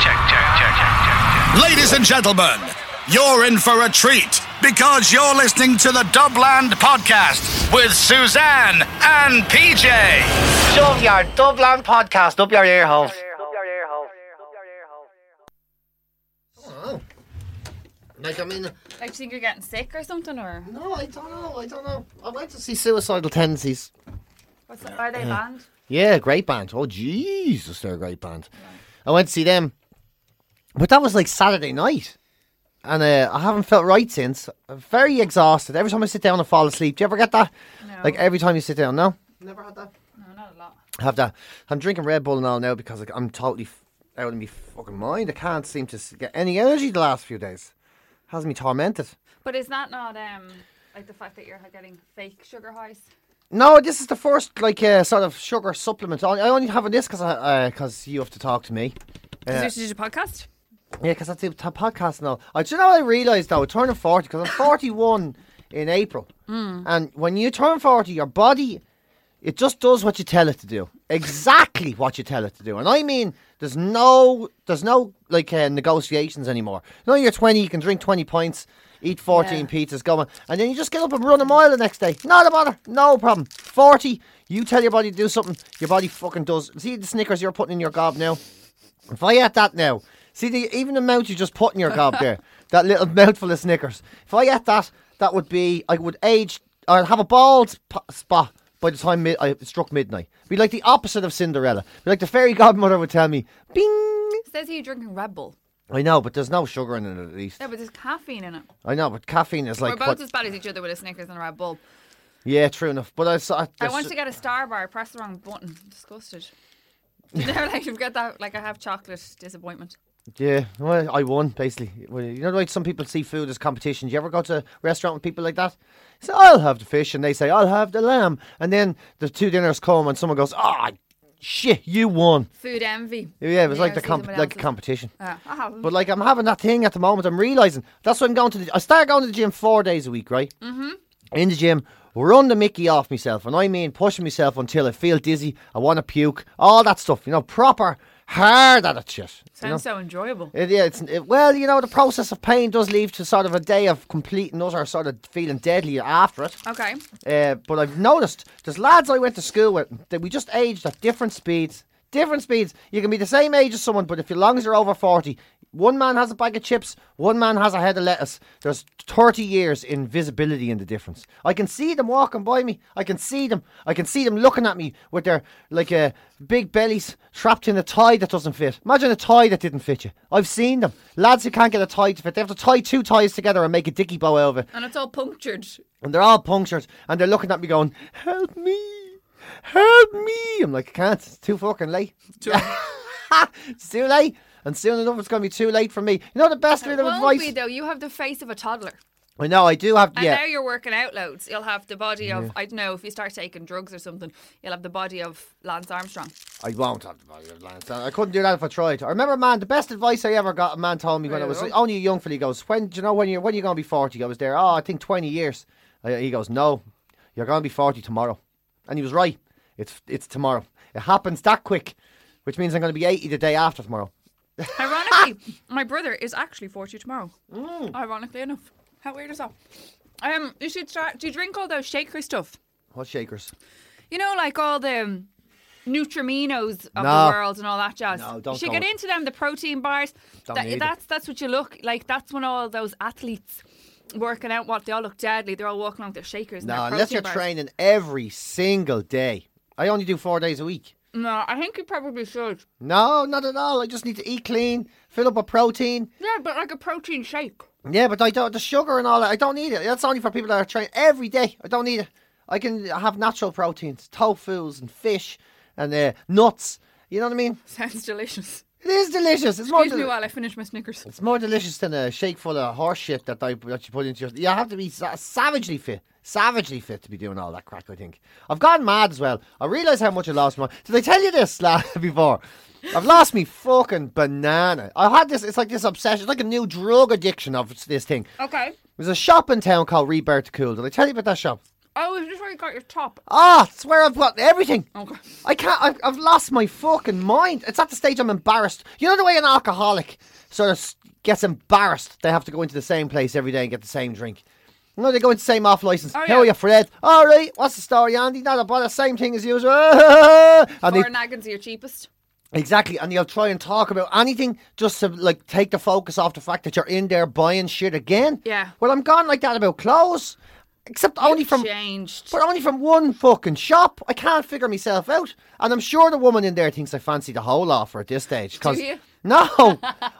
Check. Ladies and gentlemen, you're in for a treat because you're listening to the Dubland Podcast with Suzanne and PJ. Shove your Dubland Podcast up your ear hole. Oh, like, I mean, like, you think you're getting sick or something, or no? I don't know. I'd like to see Suicidal Tendencies. Are they banned? Yeah, great band. Oh, Jesus, they're a great band. I went to see them. But that was like Saturday night. And I haven't felt right since. I'm very exhausted. Every time I sit down, I fall asleep. Do you ever get that? No. Like every time you sit down, no? Never had that. No, not a lot. I have that. I'm drinking Red Bull and all now because, like, I'm totally out of my fucking mind. I can't seem to get any energy the last few days. It has me tormented. But is that not like the fact that you're getting fake sugar highs? No, this is the first, like, sort of sugar supplement. I only have this because you have to talk to me. Because you should do a podcast? Yeah, because I do a podcast now. Do you know what I realised, though? Turning 40, because I'm 41 in April. Mm. And when you turn 40, your body, it just does what you tell it to do. Exactly what you tell it to do. And I mean, there's no like, negotiations anymore. You know, you're 20, you can drink 20 pints. Eat 14 pizzas, go on. And then you just get up and run a mile the next day. Not a bother. No problem. 40, you tell your body to do something, your body fucking does. See the Snickers you're putting in your gob now? If I ate that now, see the amount you just put in your gob there, that little mouthful of Snickers. If I ate that, that would be, I would age, I'd have a bald spot by the time I struck midnight. It'd be like the opposite of Cinderella. It'd be like the fairy godmother would tell me, bing. It says you're drinking Red Bull. I know, but there's no sugar in it at least. Yeah, but there's caffeine in it. I know, but caffeine is like... We're both as bad as each other with a Snickers and a Red Bull. Yeah, true enough. But I want to get a Starbar, press the wrong button. I'm disgusted. You know, like, you've got that, like, I have chocolate disappointment. Yeah, well, I won, basically. You know, like, some people see food as competition. Do you ever go to a restaurant with people like that? You say, I'll have the fish, and they say, I'll have the lamb. And then the two dinners come, and someone goes, oh, shit, you won. Food envy. Yeah, it was like a competition. But like, I'm having that thing at the moment. I'm realising that's what I'm going to I start going to the gym 4 days a week, right? Mm-hmm. In the gym, run the Mickey off myself. And I mean pushing myself until I feel dizzy, I want to puke, all that stuff. You know, proper hard at it shit. Sounds so enjoyable. Well, you know, the process of pain does lead to sort of a day of complete and utter sort of feeling deadly after it. Okay. But I've noticed there's lads I went to school with that we just aged at different speeds. Different speeds. You can be the same age as someone, but as long as you're over 40, one man has a bag of chips, one man has a head of lettuce. There's 30 years invisibility in the difference. I can see them walking by me. I can see them looking at me with their, like, big bellies trapped in a tie that doesn't fit. Imagine a tie that didn't fit you. I've seen them. Lads who can't get a tie to fit. They have to tie two ties together and make a dicky bow out of it. And it's all punctured. And they're all punctured. And they're looking at me going, help me. Help me. I'm like, I can't. It's too fucking late. It's too late. And soon enough, it's going to be too late for me. You know the best bit of advice? It won't be, though. You have the face of a toddler. I know, I do have... And now you're working out loads. You'll have the body of... I don't know, if you start taking drugs or something, you'll have the body of Lance Armstrong. I won't have the body of Lance Armstrong. I couldn't do that if I tried. I remember, man, the best advice I ever got, a man told me when I was only a young fella. He goes, when are you going to be 40? I was there, I think 20 years. He goes, no, you're going to be 40 tomorrow. And he was right. It's tomorrow. It happens that quick, which means I'm going to be 80 the day after tomorrow. Ironically, my brother is actually 40 tomorrow. Mm. Ironically enough. How weird is that? You should start. Do you drink all those shaker stuff? What shakers? You know, like all the Nutraminos of the world and all that jazz. No, don't. You should get into them, the protein bars. That's what you look like. That's when all those athletes working out, they all look deadly. They're all walking along with their shakers. No, unless you're training every single day. I only do 4 days a week. No, I think you probably should. No, not at all. I just need to eat clean, fill up a protein. Yeah, but like a protein shake. Yeah, but I don't, the sugar and all that, I don't need it. That's only for people that are training every day. I don't need it. I can have natural proteins, tofus and fish and nuts You know what I mean? Sounds delicious. It is delicious. It's Excuse me while I finish my Snickers. It's more delicious than a shake full of horse shit that you put into your... You have to be savagely fit to be doing all that crack, I think. I've gone mad as well. I realise how much I lost my... Did I tell you this before? I've lost me fucking banana. I had this... It's like this obsession. It's like a new drug addiction of this thing. Okay. There's a shop in town called Rebirth Cool. Did I tell you about that shop? Oh, is this where you got your top? Ah, it's where I've got everything. Okay. I can't, I've lost my fucking mind. It's at the stage I'm embarrassed. You know the way an alcoholic sort of gets embarrassed? They have to go into the same place every day and get the same drink. You know, they go into the same off-licence. Oh, yeah. How are you, Fred? All right, what's the story, Andy? Not about the same thing as usual. Four naggins are your cheapest. Exactly, and you'll try and talk about anything just to like take the focus off the fact that you're in there buying shit again. Yeah. Well, I'm gone like that about clothes. Except only from one fucking shop. I can't figure myself out. And I'm sure the woman in there thinks I fancy the whole offer at this stage. Do you? No,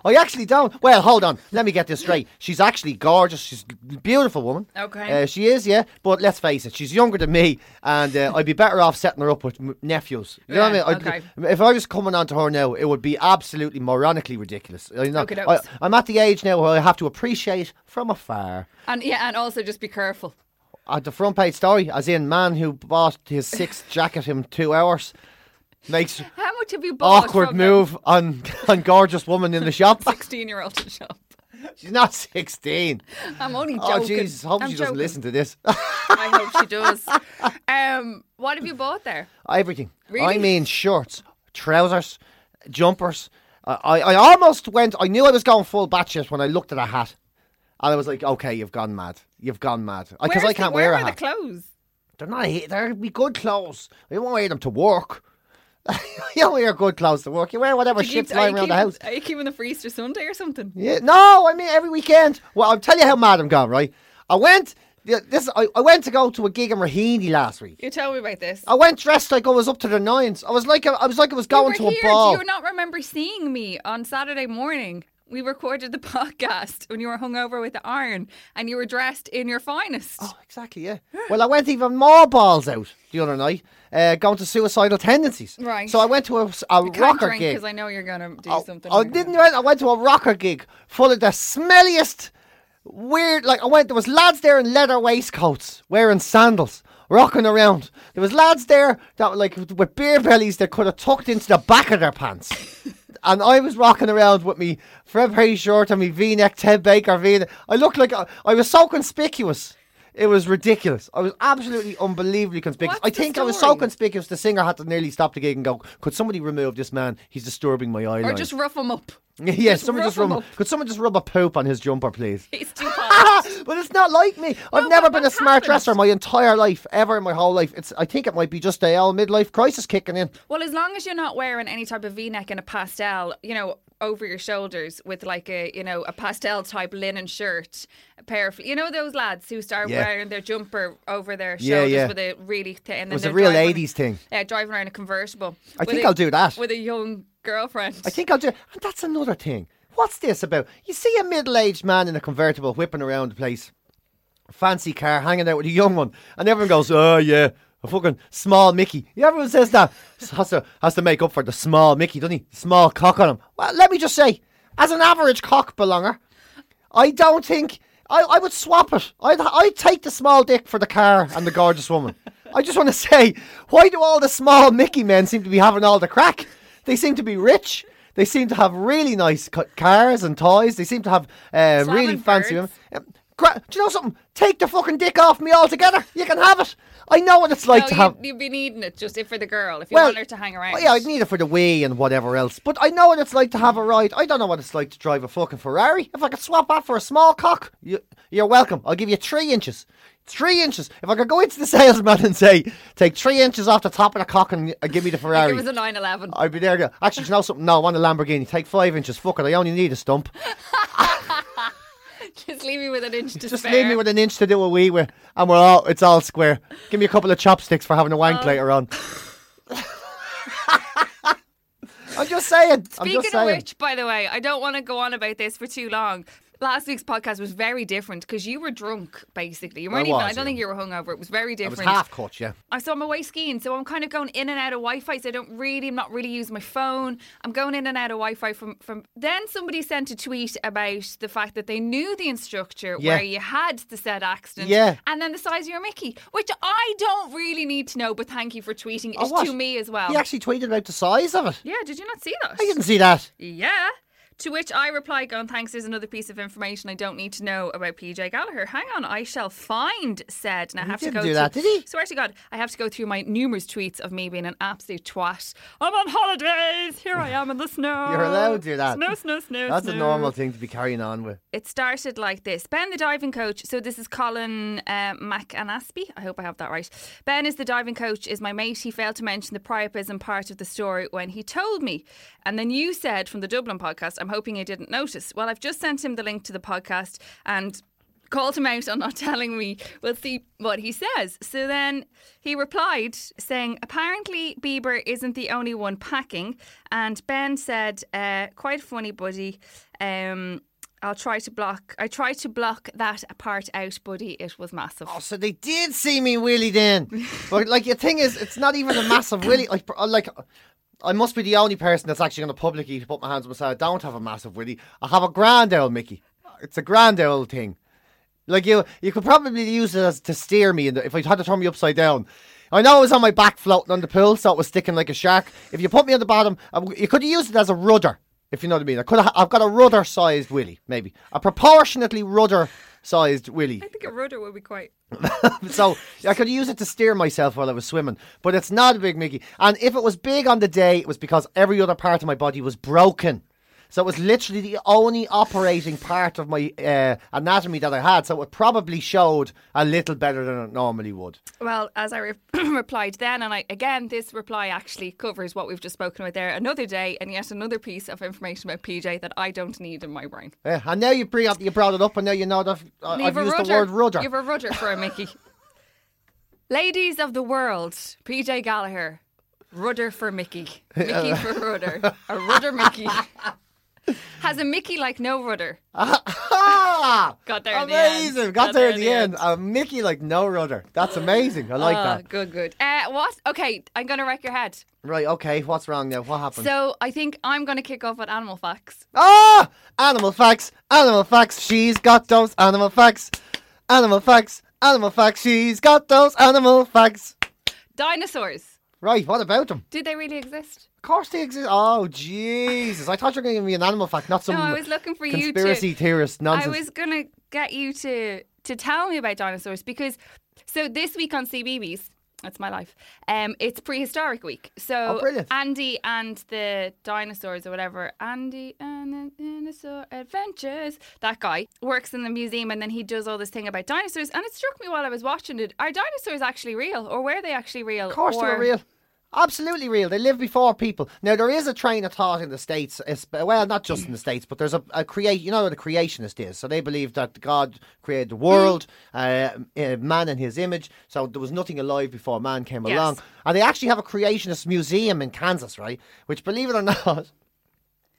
I actually don't. Well, hold on. Let me get this straight. She's actually gorgeous. She's a beautiful woman. Okay. She is, yeah. But let's face it, she's younger than me. And I'd be better off setting her up with nephews. You know what I mean? Okay. If I was coming on to her now, it would be absolutely moronically ridiculous. You know, I'm at the age now where I have to appreciate from afar. And yeah, and also just be careful. At the front page story, as in man who bought his sixth jacket in 2 hours makes how much have you bought awkward move on gorgeous woman in the shop. 16-year-old in the shop. She's not 16. I'm only joking. Oh Jesus! Hope she doesn't listen to this. I hope she does. What have you bought there? Everything. Really? I mean, shorts, trousers, jumpers. I almost went. I knew I was going full batshit when I looked at a hat. And I was like, okay, you've gone mad. You've gone mad. Because I can't wear a hat. Where are the clothes? They're not, they're be good clothes. You won't wear them to work. You don't wear good clothes to work. You wear whatever shit's lying around the house. Are you keeping them for Easter Sunday or something? Yeah, no, I mean every weekend. Well, I'll tell you how mad I'm gone, right? I went to go to a gig in Raheny last week. You tell me about this. I went dressed like I was up to the nines. I was going to a ball. Do you not remember seeing me on Saturday morning? We recorded the podcast when you were hungover with the Arne and you were dressed in your finest. Oh, exactly, yeah. Well, I went even more balls out the other night, going to Suicidal Tendencies. Right. So I went to a rocker gig. Because I know you're going to do something. I went to a rocker gig full of the smelliest, weird, there was lads there in leather waistcoats wearing sandals. Rocking around. There was lads there that were like with beer bellies that could have tucked into the back of their pants. And I was rocking around with me Fred Perry shirt and me V-neck Ted Baker V-neck. I looked like I was so conspicuous. It was ridiculous. I was absolutely unbelievably conspicuous. I was so conspicuous the singer had to nearly stop the gig and go, could somebody remove this man? He's disturbing my eye line. Or just rough him up. Yes, could someone just rub a poop on his jumper, please? He's too hot. But it's not like me. I've never been a smart dresser my entire life, ever in my whole life. I think it might be just the old midlife crisis kicking in. Well, as long as you're not wearing any type of V-neck and a pastel, you know, over your shoulders with like a pastel type linen shirt, a pair of those lads who start wearing their jumper over their shoulders with a really thin. It was a real ladies thing. Yeah, driving around a convertible. I think I'll do that with a young girlfriend. I think I'll do it. And that's another thing. What's this about? You see a middle-aged man in a convertible whipping around the place, fancy car, hanging out with a young one, and everyone goes, oh yeah, a fucking small Mickey. Everyone says that. Has to make up for the small Mickey, doesn't he? Small cock on him. Well, let me just say, as an average cock belonger, I don't think I would swap it. I'd take the small dick for the car and the gorgeous woman. I just want to say, why do all the small Mickey men seem to be having all the crack? They seem to be rich. They seem to have really nice cars and toys. They seem to have really fancy women. Do you know something? Take the fucking dick off me altogether. You can have it. I know what it's like to have... You'd be needing it just for the girl, if you want her to hang around. Yeah, I'd need it for the Wii and whatever else. But I know what it's like to have a ride. I don't know what it's like to drive a fucking Ferrari. If I could swap that for a small cock, you're welcome. I'll give you 3 inches. 3 inches. If I could go into the salesman and say, take 3 inches off the top of the cock and give me the Ferrari. Give us a 911. I'd be there. Actually, you know something? No, I want a Lamborghini. Take 5 inches. Fuck it. I only need a stump. Just leave me with an inch to spare. Just leave me with an inch to do a wee with. And it's all square. Give me a couple of chopsticks for having a wank later on. I'm just saying. Speaking of which, by the way, I don't want to go on about this for too long. last week's podcast was very different because you were drunk, basically. You weren't I don't think you were hungover. It was very different. I was half caught, yeah. So I'm away skiing, so I'm kind of going in and out of Wi-Fi, so I'm not really using my phone. I'm going in and out of Wi-Fi from... Then somebody sent a tweet about the fact that they knew the instructor where you had the said accident and then the size of your Mickey, which I don't really need to know, but thank you for tweeting it to me as well. He actually tweeted about the size of it. Yeah, did you not see that? I didn't see that. Yeah. To which I replied, going, thanks, there's another piece of information I don't need to know about PJ Gallagher. Hang on, I shall find said. And I have to go through that, did he? Swear to God, I have to go through my numerous tweets of me being an absolute twat. I'm on holidays. Here I am in the snow. You're allowed to do that. Snow. That's a normal thing to be carrying on with. It started like this. Ben, the diving coach. So this is Colin MacAnaspie. I hope I have that right. Ben is the diving coach, is my mate. He failed to mention the priapism part of the story when he told me. And then you said from the Dubland podcast, I'm hoping you didn't notice. Well, I've just sent him the link to the podcast and called him out on not telling me. We'll see what he says. So then he replied saying, apparently Bieber isn't the only one packing. And Ben said, quite funny, buddy. I tried to block that part out, buddy. It was massive. Oh, so they did see me willy then. But like the thing is, it's not even a massive willy. Like I must be the only person that's actually going to publicly put my hands on myself. I don't have a massive willy. I have a grand old Mickey. It's a grand old thing. Like you could probably use it as to steer me if I had to turn me upside down. I know I was on my back floating on the pool, so it was sticking like a shark. If you put me on the bottom, you could have used it as a rudder, if you know what I mean. I've got a rudder-sized willy, maybe. A proportionately rudder-sized willy. I think a rudder would be quite... So I could use it to steer myself while I was swimming, but it's not a big Mickey. And if it was big on the day, it was because every other part of my body was broken, so it was literally the only operating part of my anatomy that I had, so it probably showed a little better than it normally would. Well, as I replied then, and again this reply actually covers what we've just spoken about there, another day and yet another piece of information about PJ that I don't need in my brain. Yeah, and now you brought it up, and now you know that I've used the word rudder. You have a rudder for a Mickey. Ladies of the world, PJ Gallagher, rudder for Mickey. Mickey for rudder. A rudder Mickey. Has a Mickey like no rudder. Got there in the end. Amazing. Got there in the end. A Mickey like no rudder. That's amazing. I like that. Good. What? Okay, I'm going to wreck your head. Right, okay. What's wrong now? What happened? So I think I'm going to kick off with animal facts. Animal facts. She's got those animal facts. She's got those animal facts. Dinosaurs. Right, what about them? Did they really exist? Of course they exist. Oh, Jesus. I thought you were going to give me an animal fact, not some... No, I was looking for you to... Conspiracy theorist nonsense. I was going to get you to tell me about dinosaurs because... So this week on CBeebies, that's my life, it's Prehistoric Week. So Andy and the Dinosaurs or whatever, Andy and the Dinosaur Adventures, that guy works in the museum and then he does all this thing about dinosaurs, and it struck me while I was watching it, are dinosaurs actually real or were they actually real? Of course they were real. Absolutely real. They lived before people. Now, there is a train of thought in the States, well, not just in the States, but there's you know what a creationist is. So they believe that God created the world, man in his image. So there was nothing alive before man came along. And they actually have a creationist museum in Kansas, right? Which, believe it or not,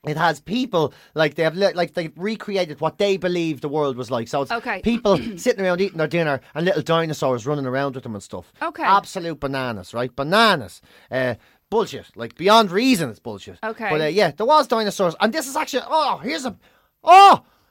it has people they recreated what they believed the world was like. So it's people sitting around eating their dinner and little dinosaurs running around with them and stuff. Okay, absolute bananas, right? Bananas. Bullshit. Like beyond reason, it's bullshit. Okay, but yeah, there was dinosaurs, and this is actually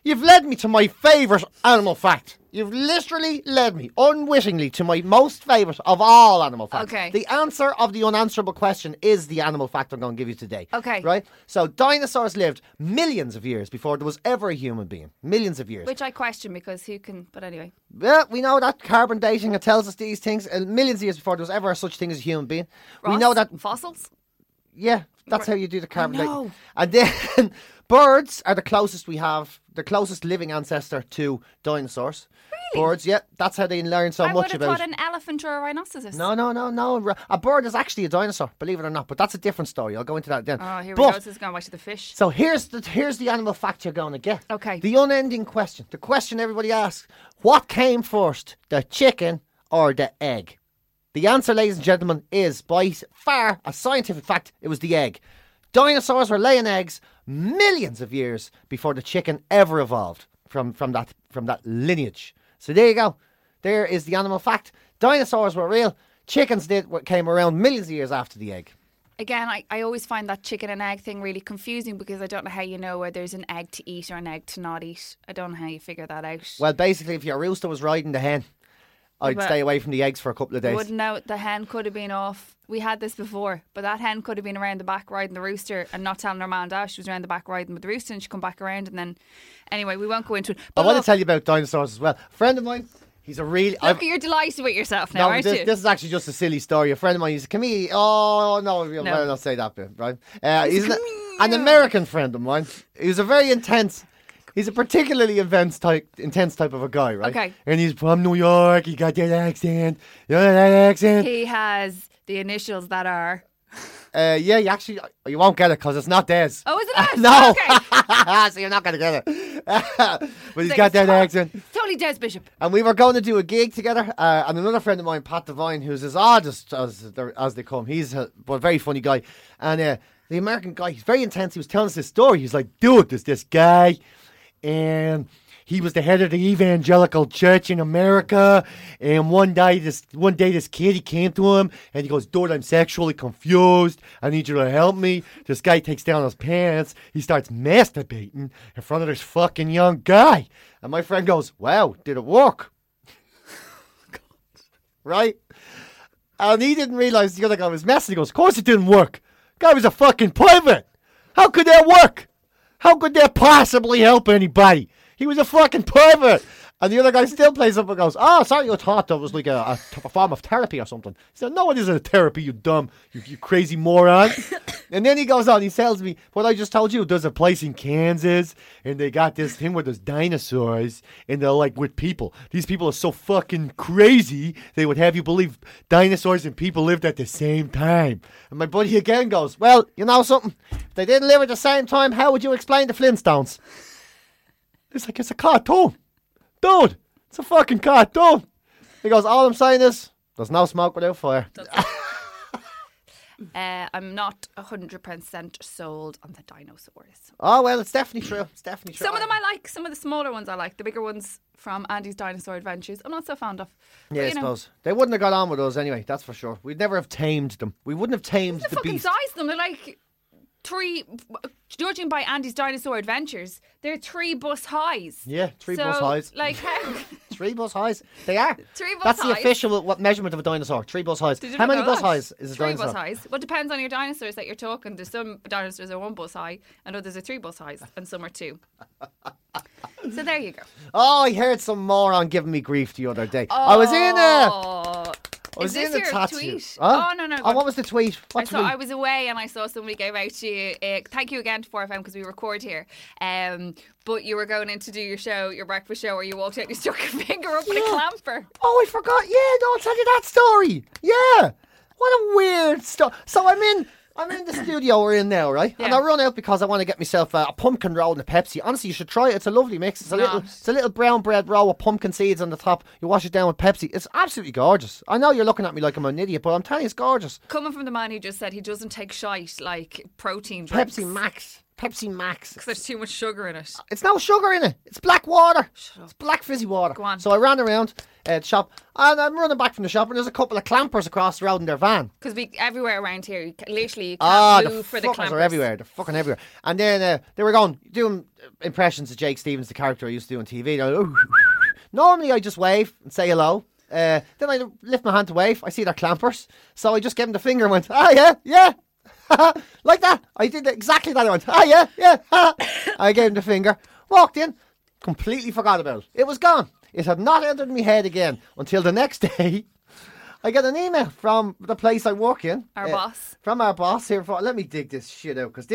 you've led me to my favourite animal fact. You've literally led me unwittingly to my most favourite of all animal facts. Okay. The answer of the unanswerable question is the animal fact I'm going to give you today. Okay. Right? So dinosaurs lived millions of years before there was ever a human being. Millions of years. Which I question because but anyway. Yeah, we know that carbon dating, it tells us these things. Millions of years before there was ever such thing as a human being. Ross, we know that. Fossils? Yeah, that's how you do the carbon dating. And then birds are the closest living ancestor to dinosaurs. Really? Birds, yeah, that's how they learn so much about it. I would have thought an elephant or a rhinoceros. No. A bird is actually a dinosaur, believe it or not, but that's a different story. I'll go into that then. Oh, here we go. This is going back to the fish. So here's the animal fact you're going to get. Okay. The unending question, the question everybody asks, what came first, the chicken or the egg? The answer, ladies and gentlemen, is by far a scientific fact, it was the egg. Dinosaurs were laying eggs millions of years before the chicken ever evolved. from that lineage. So there you go. There is the animal fact. Dinosaurs were real. Chickens came around millions of years after the egg. Again, I always find that chicken and egg thing really confusing because I don't know how you know whether there's an egg to eat or an egg to not eat. I don't know how you figure that out. Well, basically, if your rooster was riding the hen, I'd stay away from the eggs for a couple of days. I wouldn't know. The hen could have been off. We had this before, but that hen could have been around the back riding the rooster and not telling her man dad she was around the back riding with the rooster, and she'd come back around and then... Anyway, we won't go into it. But I want to tell you about dinosaurs as well. A friend of mine... He's a really... Look, you're delighted with yourself now, aren't you? This is actually just a silly story. A friend of mine, he's a comedian. Oh, no, I better not say that bit, right? He's an American friend of mine. He's a very intense... He's a particularly intense type of a guy, right? Okay. And he's from New York. He got that accent. He has the initials that are... you won't get it because it's not theirs. Oh, is it us? No. Okay. So you're not going to get it. But he's got that accent. Totally Des Bishop. And we were going to do a gig together. And another friend of mine, Pat Devine, who's as odd as they come. He's a very funny guy. And the American guy, he's very intense. He was telling us this story. He's like, dude, there's this guy. And... he was the head of the evangelical church in America, and one day this kid, he came to him, and he goes, dude, I'm sexually confused, I need you to help me. This guy takes down his pants, he starts masturbating in front of this fucking young guy, and my friend goes, wow, did it work? Right? And he didn't realize the other guy was messing, he goes, of course it didn't work, guy was a fucking pirate, how could that work? How could that possibly help anybody? He was a fucking pervert. And the other guy still plays up and goes, oh, sorry, you thought that was like a form of therapy or something. He said, no, it isn't a therapy, you dumb, you crazy moron. And then he goes on, he tells me, what I just told you, there's a place in Kansas, and they got this thing where there's dinosaurs, and they're like with people. These people are so fucking crazy, they would have you believe dinosaurs and people lived at the same time. And my buddy again goes, well, you know something? If they didn't live at the same time, how would you explain the Flintstones? It's like, it's a cartoon. Dude, it's a fucking cartoon. He goes, all I'm saying is, there's no smoke without fire. I'm not 100% sold on the dinosaurs. Oh, well, it's definitely true. It's definitely true. Some of them I like. Some of the smaller ones I like. The bigger ones from Andy's Dinosaur Adventures, I'm not so fond of. Yeah, but, I suppose. They wouldn't have got on with us anyway, that's for sure. We'd never have tamed them. We wouldn't have tamed the beast. They fucking size them. They're like... judging by Andy's Dinosaur Adventures, they're 3 bus highs. Yeah, 3 bus highs. Like how? 3 bus highs. They are. 3 bus That's highs. That's the official measurement of a dinosaur. 3 bus highs. How many bus highs is a dinosaur? 3 bus highs. Well, it depends on your dinosaurs that you're talking. There's some dinosaurs are 1 bus high, and others are 3 bus highs, and some are 2. So there you go. Oh, I heard some moron giving me grief the other day. Oh. I was in a tattoo. Oh, no. Oh, what was the tweet? I was away and I saw somebody gave out to you. Thank you again to 4FM because we record here. But you were going in to do your show, your breakfast show, where you walked out and you stuck your finger up with a clamper. Oh, I forgot. Yeah, no, I'll tell you that story. Yeah. What a weird story. So I'm in the studio we're in now, right? Yeah. And I run out because I want to get myself a pumpkin roll and a Pepsi. Honestly, you should try it. It's a lovely mix. It's a little brown bread roll with pumpkin seeds on the top. You wash it down with Pepsi. It's absolutely gorgeous. I know you're looking at me like I'm an idiot, but I'm telling you, it's gorgeous. Coming from the man who just said he doesn't take shite like protein drinks. Pepsi Max. Because there's too much sugar in it. It's no sugar in it. It's black water. Shut up. It's black fizzy water. Go on. So I ran around the shop, and I'm running back from the shop, and there's a couple of clampers across the road in their van. Because everywhere around here, you can't move for the clampers. They're everywhere. They're fucking everywhere. And then they were doing impressions of Jake Stevens, the character I used to do on TV. Normally I just wave and say hello. Then I lift my hand to wave. I see their clampers. So I just gave them the finger and went, yeah. Like that. I did exactly that. I went, yeah. I gave him the finger, walked in, completely forgot about it. It was gone. It had not entered my head again until the next day. I got an email from the place I work in. Our boss. From our boss here. Let me dig this shit out because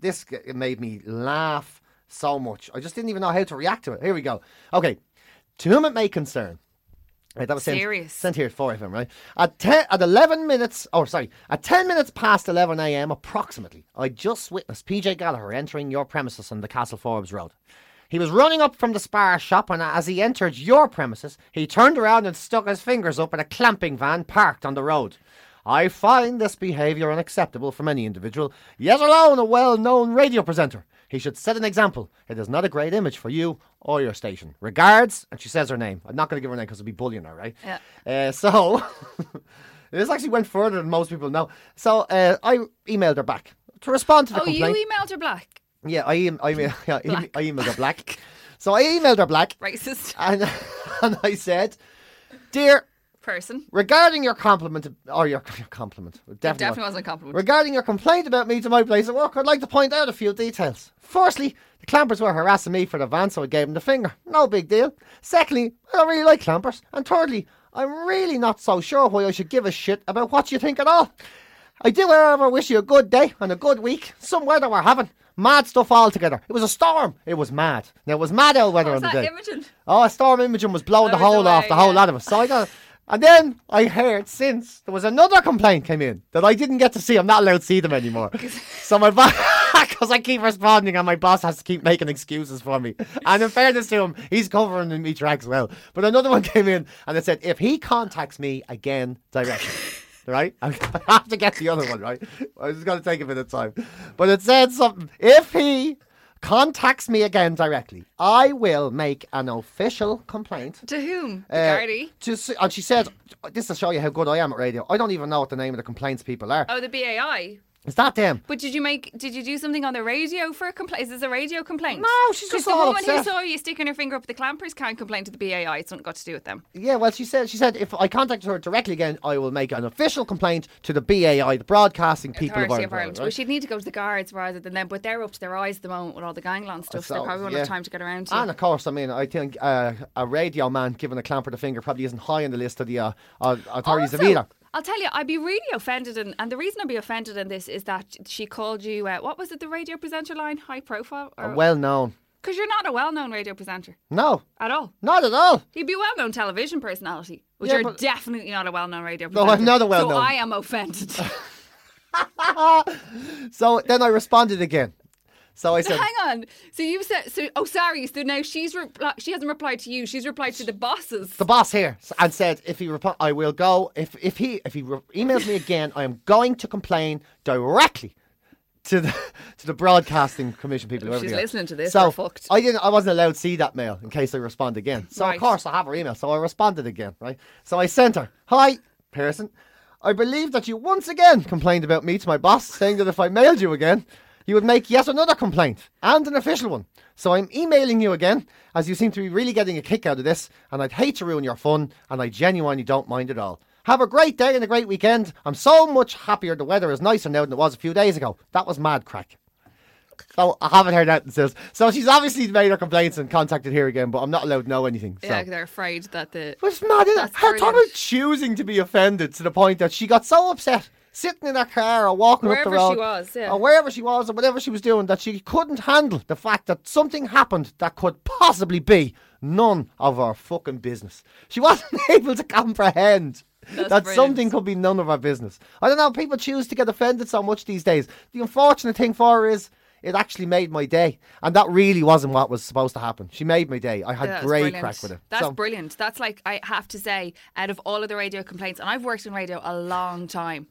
this made me laugh so much. I just didn't even know how to react to it. Here we go. Okay. To whom it may concern. Right, that was sent here at 4FM, right? At 10 minutes past 11am approximately, I just witnessed PJ Gallagher entering your premises on the Castle Forbes Road. He was running up from the Spar shop, and as he entered your premises, he turned around and stuck his fingers up at a clamping van parked on the road. I find this behaviour unacceptable from any individual, yet alone a well-known radio presenter. He should set an example. It is not a great image for you or your station. Regards, and she says her name. I'm not going to give her name because it'll be bullying her, right? Yeah. So this actually went further than most people know. So I emailed her back to respond to the complaint. Oh, you emailed her black? Yeah, I emailed her black. So I emailed her black. Racist. And I said, dear person, regarding your compliment, or your compliment, definitely wasn't a compliment. Regarding your complaint about me to my place of work, I'd like to point out a few details. Firstly, the clampers were harassing me for the van, so I gave them the finger. No big deal. Secondly, I don't really like clampers. And thirdly, I'm really not so sure why I should give a shit about what you think at all. I do, however, wish you a good day and a good week. Some weather we're having. Mad stuff altogether. It was a storm. It was mad. Now, it was mad out weather on the day. Imogen? Oh, a storm Imogen was blowing the whole off the whole lot of us. So I got... And then I heard since there was another complaint came in that I didn't get to see. I'm not allowed to see them anymore. So my boss, because I keep responding and my boss has to keep making excuses for me. And in fairness to him, he's covering me tracks well. But another one came in and it said, if he contacts me again directly, right? I have to get the other one, right? I'm just going to take a bit of time. But it said something. If he contacts me again directly, I will make an official complaint. To whom? The Gardaí? And she said, this will show you how good I am at radio. I don't even know what the name of the complaints people are. Oh, the BAI. Is that them? But did you do something on the radio for a complaint? Is this a radio complaint? No, she's just all upset. The woman who saw you sticking her finger up the clampers can't complain to the BAI. It's not got to do with them. Yeah, well, she said if I contact her directly again, I will make an official complaint to the BAI, the Broadcasting People of Ireland. Right? Well, she'd need to go to the guards rather than them, but they're up to their eyes at the moment with all the gangland stuff, so they probably won't have time to get around to. And of course, I mean, I think a radio man giving a clamper the finger probably isn't high on the list of the authorities of either. I'll tell you, I'd be really offended, and the reason I'd be offended in this is that she called you, what was it, the radio presenter line? High profile? Or well-known. Because you're not a well-known radio presenter. No. At all. Not at all. You'd be a well-known television personality, which you're definitely not a well-known radio presenter. No, I'm not a well-known. So I am offended. So then I responded again. So I said, hang on. So you said, sorry. So now she hasn't replied to you. She's replied to the bosses. The boss here, and said, if he replies, I will go. If he emails me again, I am going to complain directly to the Broadcasting Commission people. She's listening to this. So fucked. I wasn't allowed to see that mail in case I respond again. So right. Of course I have her email. So I responded again. Right. So I sent her, hi, Pearson. I believe that you once again complained about me to my boss, saying that if I mailed you again, you would make yet another complaint, and an official one. So I'm emailing you again, as you seem to be really getting a kick out of this, and I'd hate to ruin your fun, and I genuinely don't mind at all. Have a great day and a great weekend. I'm so much happier. The weather is nicer now than it was a few days ago. That was mad crack. So I haven't heard that since. So she's obviously made her complaints and contacted here again, but I'm not allowed to know anything. So. Yeah, they're afraid that the... Well, it's mad, isn't it? Her talk about choosing to be offended to the point that she got so upset sitting in her car or walking wherever up the road or wherever she was or whatever she was doing that she couldn't handle the fact that something happened that could possibly be none of her fucking business. She wasn't able to comprehend that something could be none of her business. I don't know, people choose to get offended so much these days. The unfortunate thing for her is it actually made my day, and that really wasn't what was supposed to happen. She made my day. I had great crack with it. That's brilliant. That's like, I have to say, out of all of the radio complaints, and I've worked in radio a long time,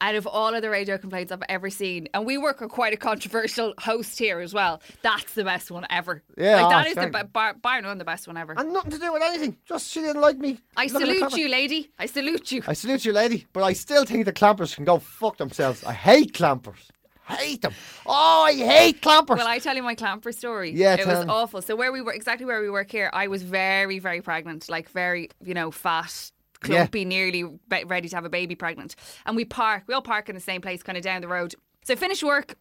out of all of the radio complaints I've ever seen, and we work with quite a controversial host here as well, that's the best one ever. Yeah, like, that is bar none the best one ever. And nothing to do with anything. Just she didn't like me. I salute you, lady. I salute you. I salute you, lady. But I still think the clampers can go fuck themselves. I hate clampers. Hate them. Oh, I hate clampers. Well, I tell you my clamper story. Yeah, it was awful. So where we work here, I was very, very pregnant, like very, fat, clumpy, nearly ready to have a baby pregnant. And we all park in the same place, kind of down the road. So I finished work,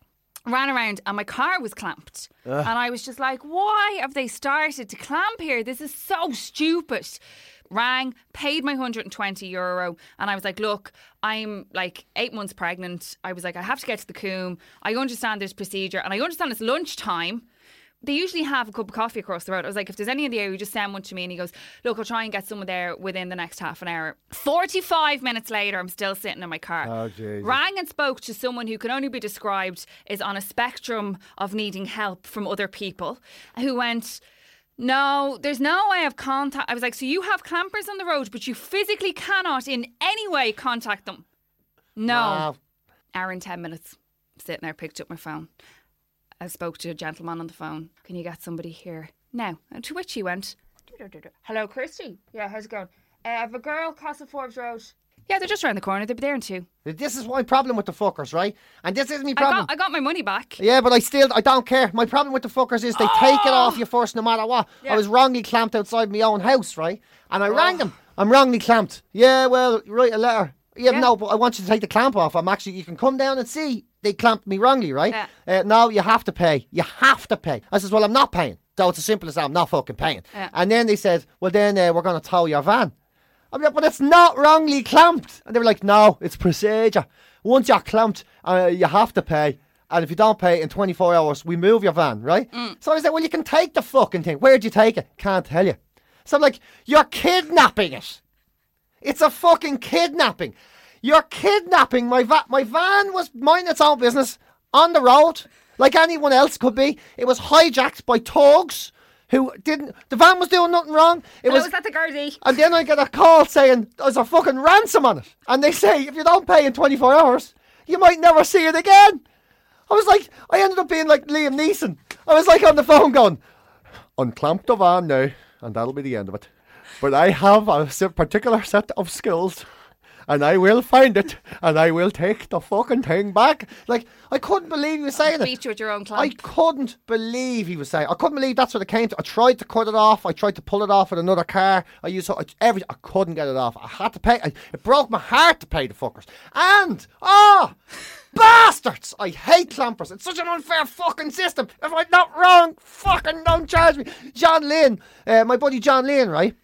ran around, and my car was clamped. And I was just like, why have they started to clamp here? This is so stupid. Rang, paid my €120, and I was like, look, I'm like 8 months pregnant. I was like, I have to get to the Coombe. I understand there's procedure, and I understand it's lunchtime. They usually have a cup of coffee across the road. I was like, if there's any in the area, just send one to me. And he goes, look, I'll try and get someone there within the next half an hour. 45 minutes later, I'm still sitting in my car. Oh, Jesus. Rang and spoke to someone who can only be described as on a spectrum of needing help from other people, who went... No, there's no way of contact. I was like, so you have clampers on the road, but you physically cannot in any way contact them. No. Hour and 10 minutes. Sitting there, picked up my phone. I spoke to a gentleman on the phone. Can you get somebody here now? And to which he went, hello, Kirsty. Yeah, how's it going? I have a girl, Castle Forbes Road. Yeah, they're just around the corner. They'll be there in 2. This is my problem with the fuckers, right? And this isn't my problem. I got my money back. Yeah, but I don't care. My problem with the fuckers is they take it off you first no matter what. Yeah. I was wrongly clamped outside my own house, right? And I rang them. I'm wrongly clamped. Yeah, well, write a letter. Yeah, no, but I want you to take the clamp off. I'm actually, you can come down and see. They clamped me wrongly, right? Yeah. No, you have to pay. You have to pay. I says, well, I'm not paying. So it's as simple as that. I'm not fucking paying. Yeah. And then they said, well, then we're going to tow your van. I'm like, but it's not wrongly clamped. And they were like, no, it's procedure. Once you're clamped, you have to pay. And if you don't pay in 24 hours, we move your van, right? Mm. So I said, well, you can take the fucking thing. Where'd you take it? Can't tell you. So I'm like, you're kidnapping it. It's a fucking kidnapping. You're kidnapping my van. My van was minding its own business on the road, like anyone else could be. It was hijacked by thugs. Who didn't? The van was doing nothing wrong. It was at the Garda. And then I get a call saying there's a fucking ransom on it, and they say if you don't pay in 24 hours, you might never see it again. I was like, I ended up being like Liam Neeson. I was like on the phone going, unclamp the van now, and that'll be the end of it. But I have a particular set of skills, and I will find it, and I will take the fucking thing back. Like, I couldn't believe he was saying it. Beat you with your own clamp. I couldn't believe he was saying it. I couldn't believe that's what it came to. I tried to cut it off. I tried to pull it off with another car. I couldn't get it off. I had to pay. It broke my heart to pay the fuckers. And, bastards! I hate clampers. It's such an unfair fucking system. If I'm not wrong, fucking don't charge me. John Lynn, my buddy John Lynn, right?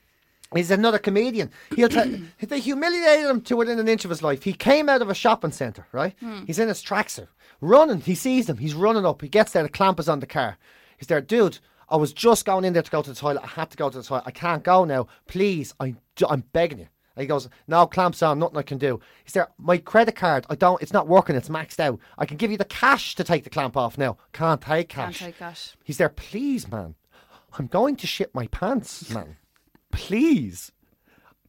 He's another comedian. They humiliated him to within an inch of his life. He came out of a shopping centre, right? Mm. He's in his tracksuit, running. He sees them. He's running up. He gets there. The clamp is on the car. He's there, dude. I was just going in there to go to the toilet. I had to go to the toilet. I can't go now. Please, I'm begging you. And he goes, no, clamp's on. Nothing I can do. He's there. My credit card. It's not working. It's maxed out. I can give you the cash to take the clamp off now. Can't take cash. He's there. Please, man. I'm going to shit my pants, man. Please,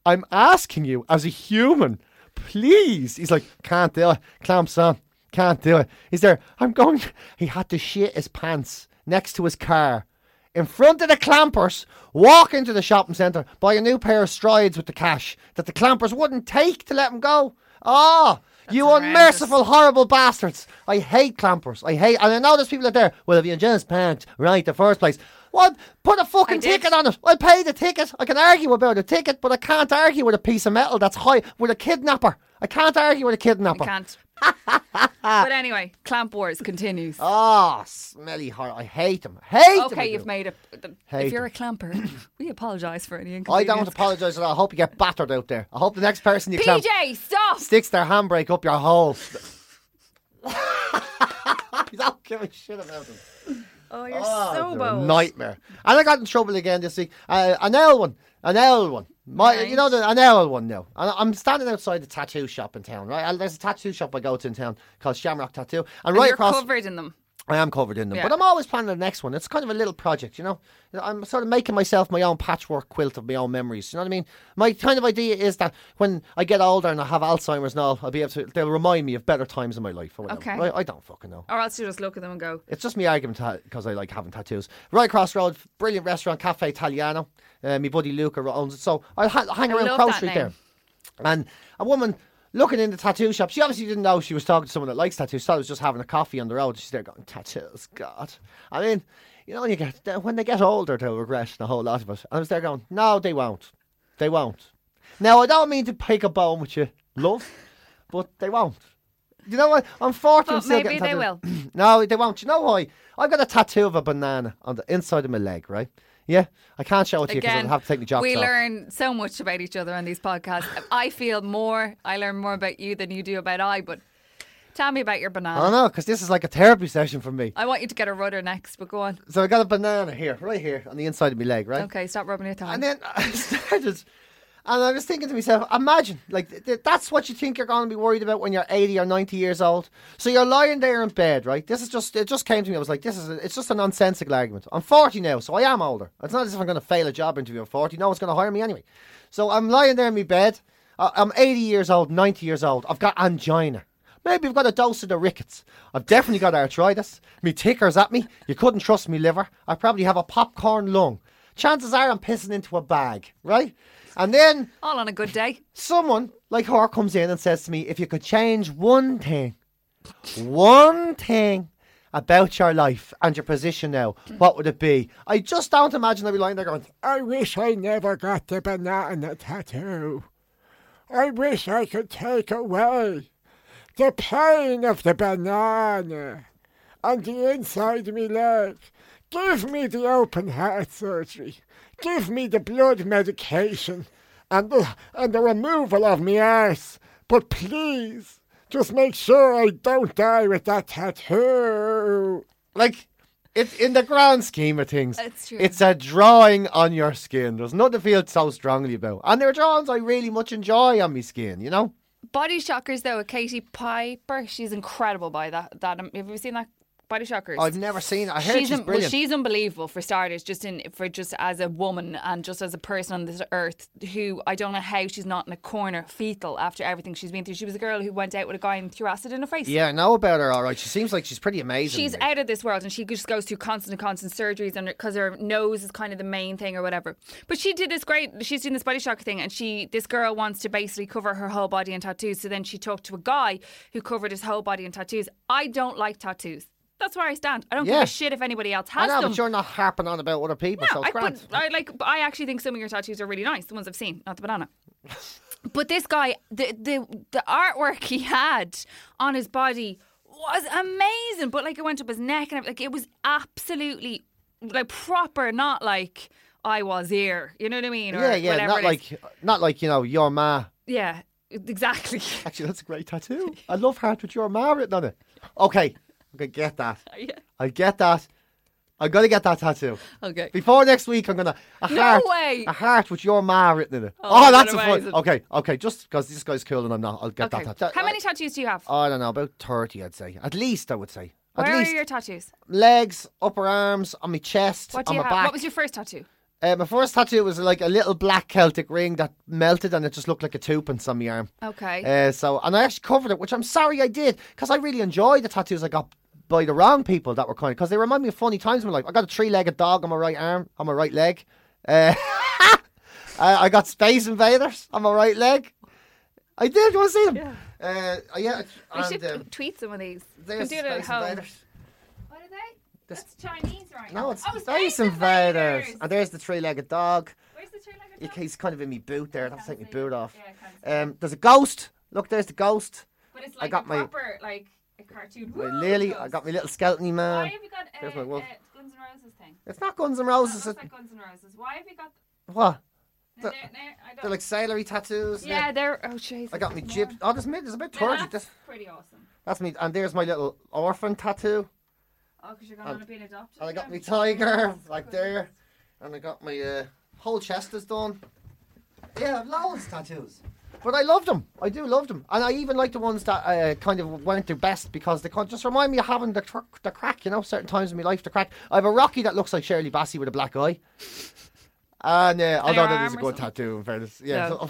I'm asking you as a human, please. He's like, can't do it. Clamps on. Can't do it. He's there. I'm going. He had to shit his pants next to his car in front of the clampers, walk into the shopping centre, buy a new pair of strides with the cash that the clampers wouldn't take to let him go. Oh, that's you horrendous. Unmerciful, horrible bastards. I hate clampers. And I know there's people out there, well, if you just parked right the first place. Well, put a fucking ticket on it. I'll pay the ticket. I can argue about a ticket, but I can't argue with a piece of metal that's high, with a kidnapper. I can't argue with a kidnapper. I can't. But anyway, clamp wars continues. Oh, smelly heart. I hate them. Okay, you've made it. If you're a clamper, we apologise for any inconvenience. I don't apologise at all. I hope you get battered out there. I hope the next person you clamp... PJ, stop! ...sticks their handbrake up your hole. I don't give a shit about them. Oh, you're so bold. Nightmare. And I got in trouble again this week. An owl one. Nice. You know, an owl one now. And I'm standing outside the tattoo shop in town, right? There's a tattoo shop I go to in town called Shamrock Tattoo. And right you're across, covered in them. I am covered in them. Yeah. But I'm always planning the next one. It's kind of a little project, you know? I'm sort of making myself my own patchwork quilt of my own memories. You know what I mean? My kind of idea is that when I get older and I have Alzheimer's and all, I'll be able to, they'll remind me of better times in my life. Okay. Right? I don't fucking know. Or else you just look at them and go. It's just me argument because I like having tattoos. Right across the road, brilliant restaurant, Cafe Italiano. My buddy Luca owns it. So I'll hang around Cross Street there. And a woman... looking in the tattoo shop, she obviously didn't know she was talking to someone that likes tattoos. So I was just having a coffee on the road. She's there going, tattoos, God. I mean, you know, when they get older, they'll regret a whole lot of it. And I was there going, no, they won't. They won't. Now, I don't mean to pick a bone with you, love, but they won't. You know what? I'm 40 and still getting tattoos. Maybe they will. No, they won't. You know why? I've got a tattoo of a banana on the inside of my leg, right? Yeah, I can't show it to you because I'll have to take my jocks off. We learn so much about each other on these podcasts. I learn more about you than you do about but tell me about your banana. I don't know, because this is like a therapy session for me. I want you to get a rudder next, but go on. So I got a banana here, right here, on the inside of my leg, right? Okay, stop rubbing your thumb. And then I started, and I was thinking to myself, imagine, like, that's what you think you're going to be worried about when you're 80 or 90 years old. So you're lying there in bed, right? It just came to me. I was like, it's just a nonsensical argument. I'm 40 now, so I am older. It's not as if I'm going to fail a job interview at 40. No one's going to hire me anyway. So I'm lying there in my bed. I'm 80 years old, 90 years old. I've got angina. Maybe I've got a dose of the rickets. I've definitely got arthritis. Me ticker's at me. You couldn't trust me liver. I probably have a popcorn lung. Chances are I'm pissing into a bag, right? And then... all on a good day. Someone like her comes in and says to me, if you could change one thing about your life and your position now, what would it be? I just don't imagine I'd be lying there going, I wish I never got the banana tattoo. I wish I could take away the pain of the banana on the inside of me leg. Give me the open heart surgery. Give me the blood medication and the removal of me arse. But please, just make sure I don't die with that tattoo. Like, it's in the grand scheme of things, true. It's a drawing on your skin. There's nothing to feel so strongly about. And there are drawings I really much enjoy on my skin, you know? Body Shockers, though, with Katie Piper. She's incredible by that. Have you ever seen that? Body Shockers. I've never seen it. I heard she's brilliant. Well, she's unbelievable for starters, just as a woman and just as a person on this earth who I don't know how she's not in a corner fetal after everything she's been through. She was a girl who went out with a guy and threw acid in her face. Yeah, I know about her, all right. She seems like she's pretty amazing. She's out of this world and she just goes through constant surgeries because her nose is kind of the main thing or whatever. But she did this she's doing this Body Shocker thing and this girl wants to basically cover her whole body in tattoos. So then she talked to a guy who covered his whole body in tattoos. I don't like tattoos. That's where I stand. I don't give a shit if anybody else has them. I know, but you're not harping on about other people. No, so I actually think some of your tattoos are really nice. The ones I've seen, not the banana. But this guy, the artwork he had on his body was amazing. But it went up his neck and it was absolutely proper, not like I was here. You know what I mean? Or whatever not like you know your ma. Yeah, exactly. Actually, that's a great tattoo. I love heart with your ma written on it. Okay. I get that. Yeah. I get that. I'm going to get that tattoo. Okay. Before next week, I'm going to... A heart with your ma written in it. Oh that's a fun... Okay. Just because this guy's cool and I'm not. I'll get that tattoo. How many tattoos do you have? I don't know. About 30, I'd say. At least, I would say. Where are your tattoos? Legs, upper arms, on my chest, on my back. What was your first tattoo? My first tattoo was like a little black Celtic ring that melted and it just looked like a twopence on my arm. Okay. And I actually covered it, which I'm sorry I did because I really enjoyed the tattoos I got by the wrong people that were kind of... Because they remind me of funny times in my life. I got a three-legged dog on my right arm, on my right leg. I got Space Invaders on my right leg. I did. You want to see them? Yeah. I should tweet some of these. There's Space Invaders. What are they? That's Chinese right now. No, it's Space Invaders. And there's the three-legged dog. Where's the three-legged dog? He's kind of in me boot there. I'd have to take my boot off. Yeah, there's a ghost. Look, there's the ghost. But it's like proper... A cartoon. Lily, I got my little skeleton man. Why have you got a Guns N' Roses thing? It's not Guns N' Roses. It looks like Guns N' Roses. Why have you got... What? They're like sailory tattoos. Yeah, they're... Oh, jeez. I got my jib... Oh, there's a bit turgid. That's pretty awesome. That's me. And there's my little orphan tattoo. Oh, because you're going on to be adopted. And I got my tiger, like there. And I got my whole chest is done. Yeah, I've loads of tattoos. But I love them. I do love them. And I even like the ones that kind of went their best because they just remind me of having the crack, you know, certain times in my life, the crack. I have a Rocky that looks like Shirley Bassey with a black eye. And although that is a good tattoo, in fairness. Yeah. No.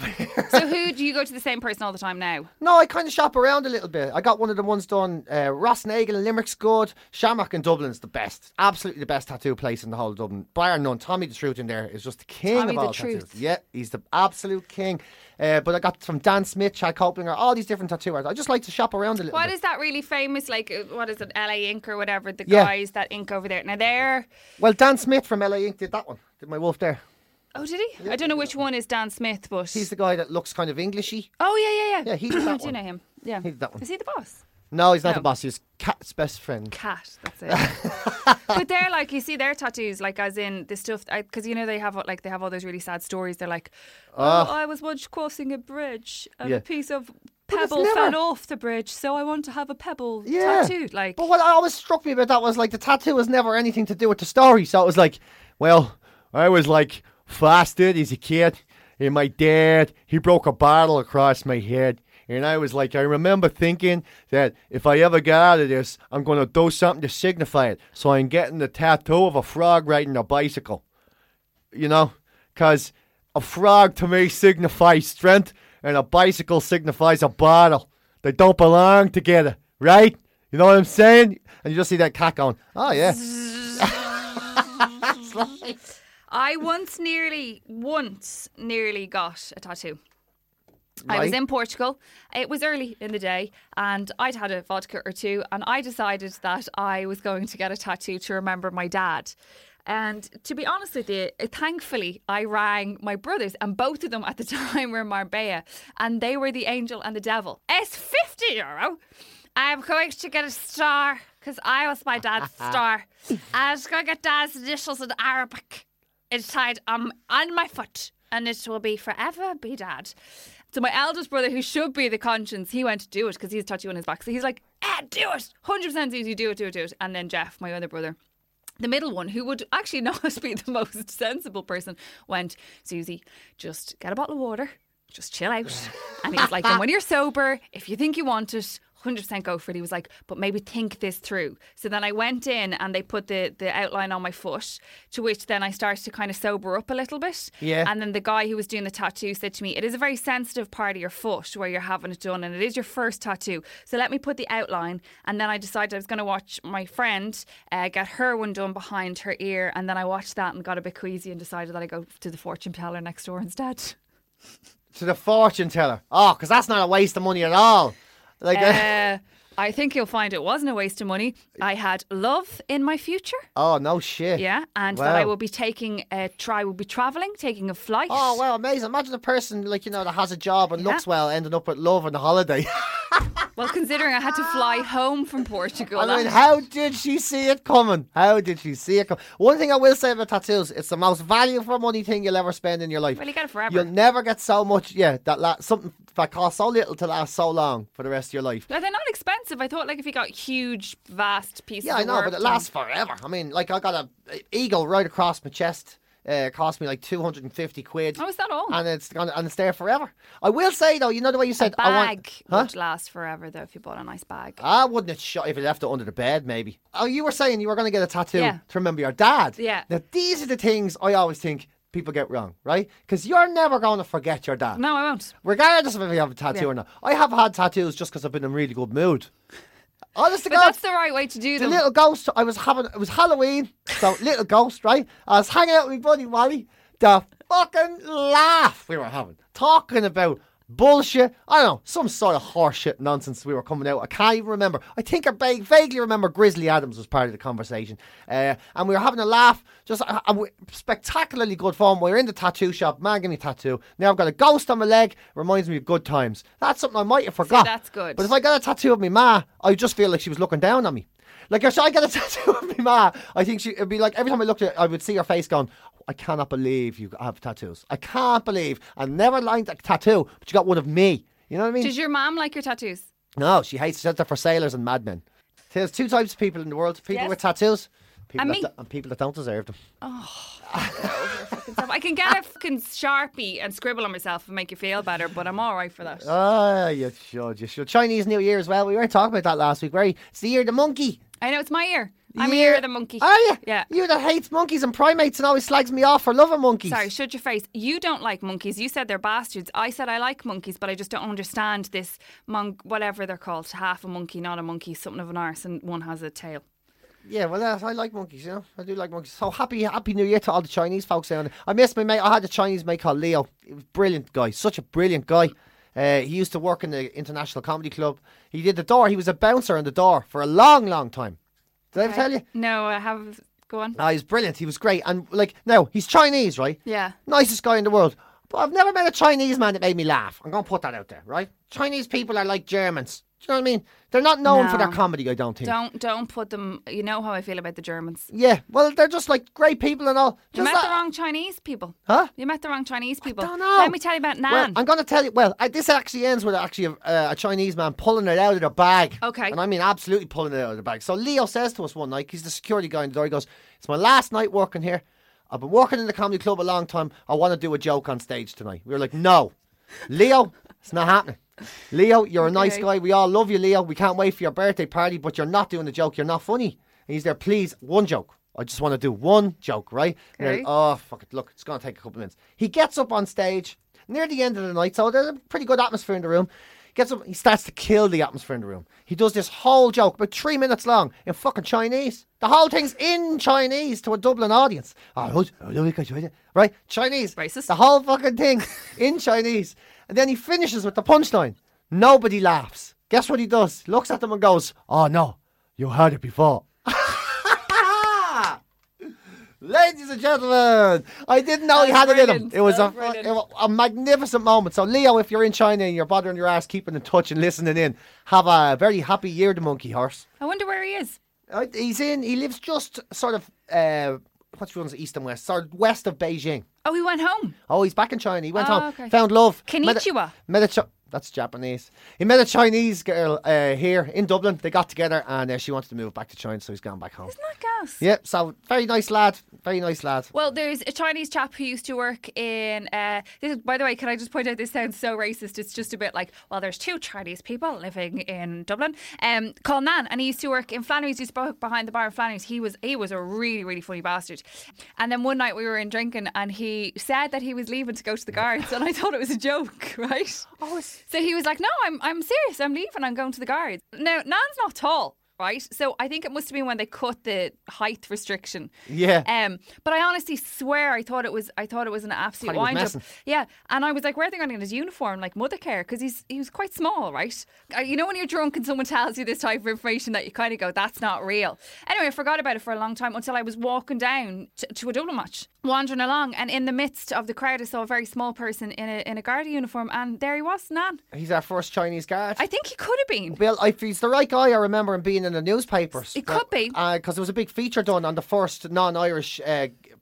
So who do you go to the same person all the time now? No, I kind of shop around a little bit. I got one of the ones done, Rossnagel in Limerick's good. Shamrock in Dublin's the best. Absolutely the best tattoo place in the whole of Dublin. Bar none. Tommy the Truth in there is just the king of all tattoos. Yeah, he's the absolute king. But I got from Dan Smith, Chad Coplinger, all these different tattoo artists. I just like to shop around a little bit. What is that really famous, what is it, LA Ink or whatever, the guys that ink over there? Now they're... Well, Dan Smith from LA Ink did that one. Did my wolf there. Oh, did he? Yeah, I don't know which one is Dan Smith, but... He's the guy that looks kind of Englishy. Oh, yeah. Yeah, he did that one. I do know him. Yeah. He did that one. Is he the boss? No, he's not the boss. He's Cat's best friend. Cat, that's it. But they're you see their tattoos, as in the stuff, because, they have all those really sad stories. They're like, I was once crossing a bridge and a piece of... Pebble fell off the bridge, so I want to have a pebble tattooed. But what always struck me about that was the tattoo was never anything to do with the story. So it was I was fasted as a kid, and my dad, he broke a bottle across my head. And I was I remember thinking that if I ever get out of this, I'm going to do something to signify it. So I'm getting the tattoo of a frog riding a bicycle. You know? Because a frog to me signifies strength, and a bicycle signifies a bottle. They don't belong together, right? You know what I'm saying? And you just see that cat going, oh, yeah. I once nearly got a tattoo. Right. I was in Portugal. It was early in the day and I'd had a vodka or two and I decided that I was going to get a tattoo to remember my dad. And to be honest with you, thankfully, I rang my brothers, and both of them at the time were in Marbella, and they were the angel and the devil. It's €50. I'm going to get a star because I was my dad's star. I was going to get dad's initials in Arabic inside on my foot, and it will be forever be dad. So my eldest brother, who should be the conscience, he went to do it because he's tattooed on his back. So he's like, do it. 100% easy, do it. And then Jeff, my other brother, the middle one, who would actually not be the most sensible person, went, Susie, just get a bottle of water, just chill out. And he was like, and when you're sober, if you think you want it, 100% go for it. He was like, but maybe think this through. So then I went in and they put the outline on my foot, to which then I started to kind of sober up a little bit. Yeah. And then the guy who was doing the tattoo said to me, it is a very sensitive part of your foot where you're having it done and it is your first tattoo. So let me put the outline. And then I decided I was going to watch my friend get her one done behind her ear. And then I watched that and got a bit queasy and decided that I go to the fortune teller next door instead. To the fortune teller? Oh, because that's not a waste of money at all. Like I think you'll find it wasn't a waste of money. I had love in my future. Oh, no shit. Yeah, and that I will be taking a flight. Oh, wow, amazing. Imagine a person, like, you know, that has a job and looks well, ending up with love and a holiday. Well, considering I had to fly home from Portugal. I mean, how did she see it coming? One thing I will say about tattoos, it's the most value for money thing you'll ever spend in your life. Well, you get it forever. You'll never get so much, something that costs so little to last so long for the rest of your life. Now, they're not expensive. I thought, like, if you got huge, vast pieces of work. Yeah, I know, but it lasts forever. I mean, like, I got an eagle right across my chest. It cost me like £250. Oh, is that all? And it's there forever. I will say though, you know the way you said, would last forever though if you bought a nice bag. Ah, wouldn't it? If you left it under the bed, maybe. Oh, you were saying you were going to get a tattoo to remember your dad. Yeah. Now these are the things I always think people get wrong, right? Because you're never going to forget your dad. No, I won't. Regardless of if you have a tattoo or not. I have had tattoos just because I've been in really good mood. Honest to God, that's the right way to do them. The little ghost it was Halloween, so little ghost, right? I was hanging out with my buddy Wally. The fucking laugh we were having, talking about bullshit. I don't know, some sort of horseshit nonsense we were coming out. I can't even remember. I think I vaguely remember Grizzly Adams was part of the conversation, and we were having a laugh. Just spectacularly good fun. We were in the tattoo shop, man, give me a tattoo. Now I've got a ghost on my leg. Reminds me of good times. That's something I might have forgot. See, that's good. But if I got a tattoo of my ma, I just feel like she was looking down on me. Like if I got a tattoo of my ma, I think it'd be like every time I looked at it, I would see her face going, I cannot believe you have tattoos. I can't believe. I never liked a tattoo, but you got one of me. You know what I mean? Does your mom like your tattoos? No, she hates them for sailors and madmen. There's two types of people in the world. People with tattoos and people that don't deserve them. Oh, I can get a fucking Sharpie and scribble on myself and make you feel better, but I'm alright for that. Ah, you should. Chinese New Year as well. We weren't talking about that last week, were we? It's the year of the monkey. I know, it's my year. I'm a year of the monkey. Are you? Yeah. You that hates monkeys and primates and always slags me off for loving monkeys. Sorry, shut your face. You don't like monkeys. You said they're bastards. I said I like monkeys, but I just don't understand this whatever they're called. Half a monkey, not a monkey, something of an arse, and one has a tail. Yeah, well, I like monkeys, you know. I do like monkeys. So happy New Year to all the Chinese folks down there. I miss my mate. I had a Chinese mate called Leo. He was a brilliant guy. Such a brilliant guy. He used to work in the International Comedy Club. He did the door. He was a bouncer on the door for a long, long time. Did I ever tell you? No, I have. Go on. He's brilliant. He was great. And, like, now, he's Chinese, right? Yeah. Nicest guy in the world. But I've never met a Chinese man that made me laugh. I'm going to put that out there, right? Chinese people are like Germans. Do you know what I mean? They're not known for their comedy, I don't think. Don't put them... You know how I feel about the Germans. Yeah. Well, they're just, like, great people and all. You met the wrong Chinese people. Huh? You met the wrong Chinese people. I don't know. Let me tell you about Nan. Well, I'm going to tell you... Well, this actually ends with a Chinese man pulling it out of their bag. Okay. And I mean absolutely pulling it out of the bag. So Leo says to us one night, he's the security guy in the door, he goes, it's my last night working here. I've been working in the comedy club a long time. I want to do a joke on stage tonight. We were like, no. Leo, it's not happening. Leo, you're a nice guy. We all love you, Leo. We can't wait for your birthday party, but you're not doing the joke. You're not funny. And he's there, please, one joke. I just want to do one joke, right? Okay. Oh, fuck it. Look, it's going to take a couple of minutes. He gets up on stage near the end of the night, so there's a pretty good atmosphere in the room. gets him, he starts to kill the atmosphere in the room. He does this whole joke, about 3 minutes long, in fucking Chinese. The whole thing's in Chinese to a Dublin audience. Right? Chinese. Racist. The whole fucking thing in Chinese. And then he finishes with the punchline. Nobody laughs. Guess what he does? He looks at them and goes, "Oh no, you heard it before." Ladies and gentlemen, I didn't know he had it in him. It was a magnificent moment. So, Leo, if you're in China and you're bothering your ass keeping in touch and listening in, have a very happy year, the monkey horse. I wonder where he is. He lives just sort of, what runs east and west? Sort of west of Beijing. Oh, he went home. Oh, he's back in China. He went home. Okay. Found love. Konnichiwa. That's Japanese. He met a Chinese girl here in Dublin. They got together and she wanted to move back to China, so he's gone back home. Isn't that gas? Yeah, so very nice lad. Very nice lad. Well, there's a Chinese chap who used to work in... this, by the way, can I just point out, this sounds so racist. It's just a bit like, well, there's two Chinese people living in Dublin called Nan, and he used to work in Flannery's. He spoke behind the bar in Flannery's. He was a really, really funny bastard. And then one night we were in drinking and he said that he was leaving to go to the guards, and I thought it was a joke, right? Oh, it's... So he was like, "No, I'm serious. I'm leaving. I'm going to the guards." Now, Nan's not tall, right? So I think it must have been when they cut the height restriction. Yeah. But I honestly swear I thought it was an absolute wind up. Yeah. And I was like, "Where are they going to get his uniform? Like Mothercare?" Because he was quite small, right? You know when you're drunk and someone tells you this type of information that you kind of go, "That's not real." Anyway, I forgot about it for a long time until I was walking down to a Dublin match, wandering along, and in the midst of the crowd I saw a very small person in a Garda uniform, and there he was, Nan. He's our first Chinese guard. I think he could have been. Well, if he's the right guy, I remember him being in the newspapers. It could be. Because there was a big feature done on the first non-Irish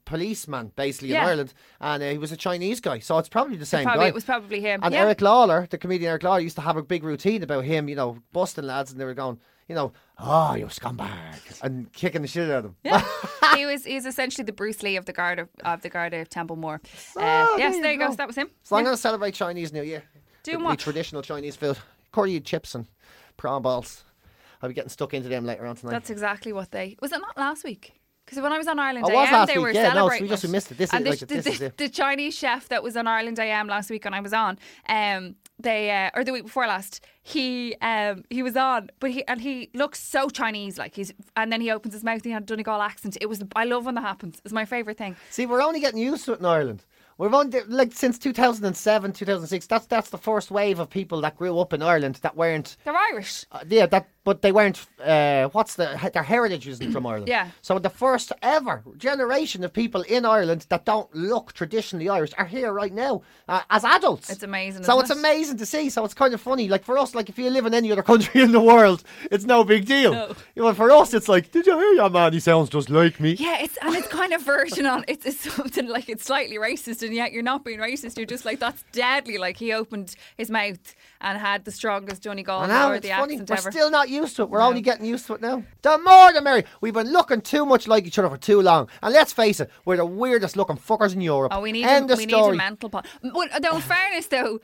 policeman, basically, in Ireland, and he was a Chinese guy, so it's probably the same guy. It was probably him. And Eric Lawler, the comedian Eric Lawler, used to have a big routine about him, you know, busting lads, and they were going... You know, "Oh, you scumbag," and kicking the shit out of them. Yeah. He's essentially the Bruce Lee of the Garda of Templemore. So there you go. So that was him. So I'm going to celebrate Chinese New Year. Doing what? Traditional Chinese food, curry chips and prawn balls. I'll be getting stuck into them later on tonight. That's exactly what they... Was it not last week? Because when I was on Ireland AM, they were celebrating. No, so we missed it. The Chinese chef that was on Ireland AM last week, and I was on. Or the week before last, he was on, but he looks so Chinese, like and then he opens his mouth and he had a Donegal accent. I love when that happens. It's my favourite thing. See, we're only getting used to it in Ireland. We've only, like, since 2007, 2006. That's the first wave of people that grew up in Ireland that weren't. They're Irish. But they weren't. Their heritage isn't from Ireland. Yeah. So the first ever generation of people in Ireland that don't look traditionally Irish are here right now as adults. It's amazing. So it's amazing to see. So it's kind of funny. Like for us, like if you live in any other country in the world, it's no big deal. No. You know, for us, it's like, "Did you hear that man? He sounds just like me." Yeah. It's kind of version on. It's something like it's slightly racist. And yet you're not being racist, you're just like, "That's deadly." Like he opened his mouth and had the strongest Donegal or the accent ever. We're still not used to it. We're only getting used to it now. The more the merrier. We've been looking too much like each other for too long, and let's face it, we're the weirdest looking fuckers in Europe. Oh, we need a mental pot. But in fairness though,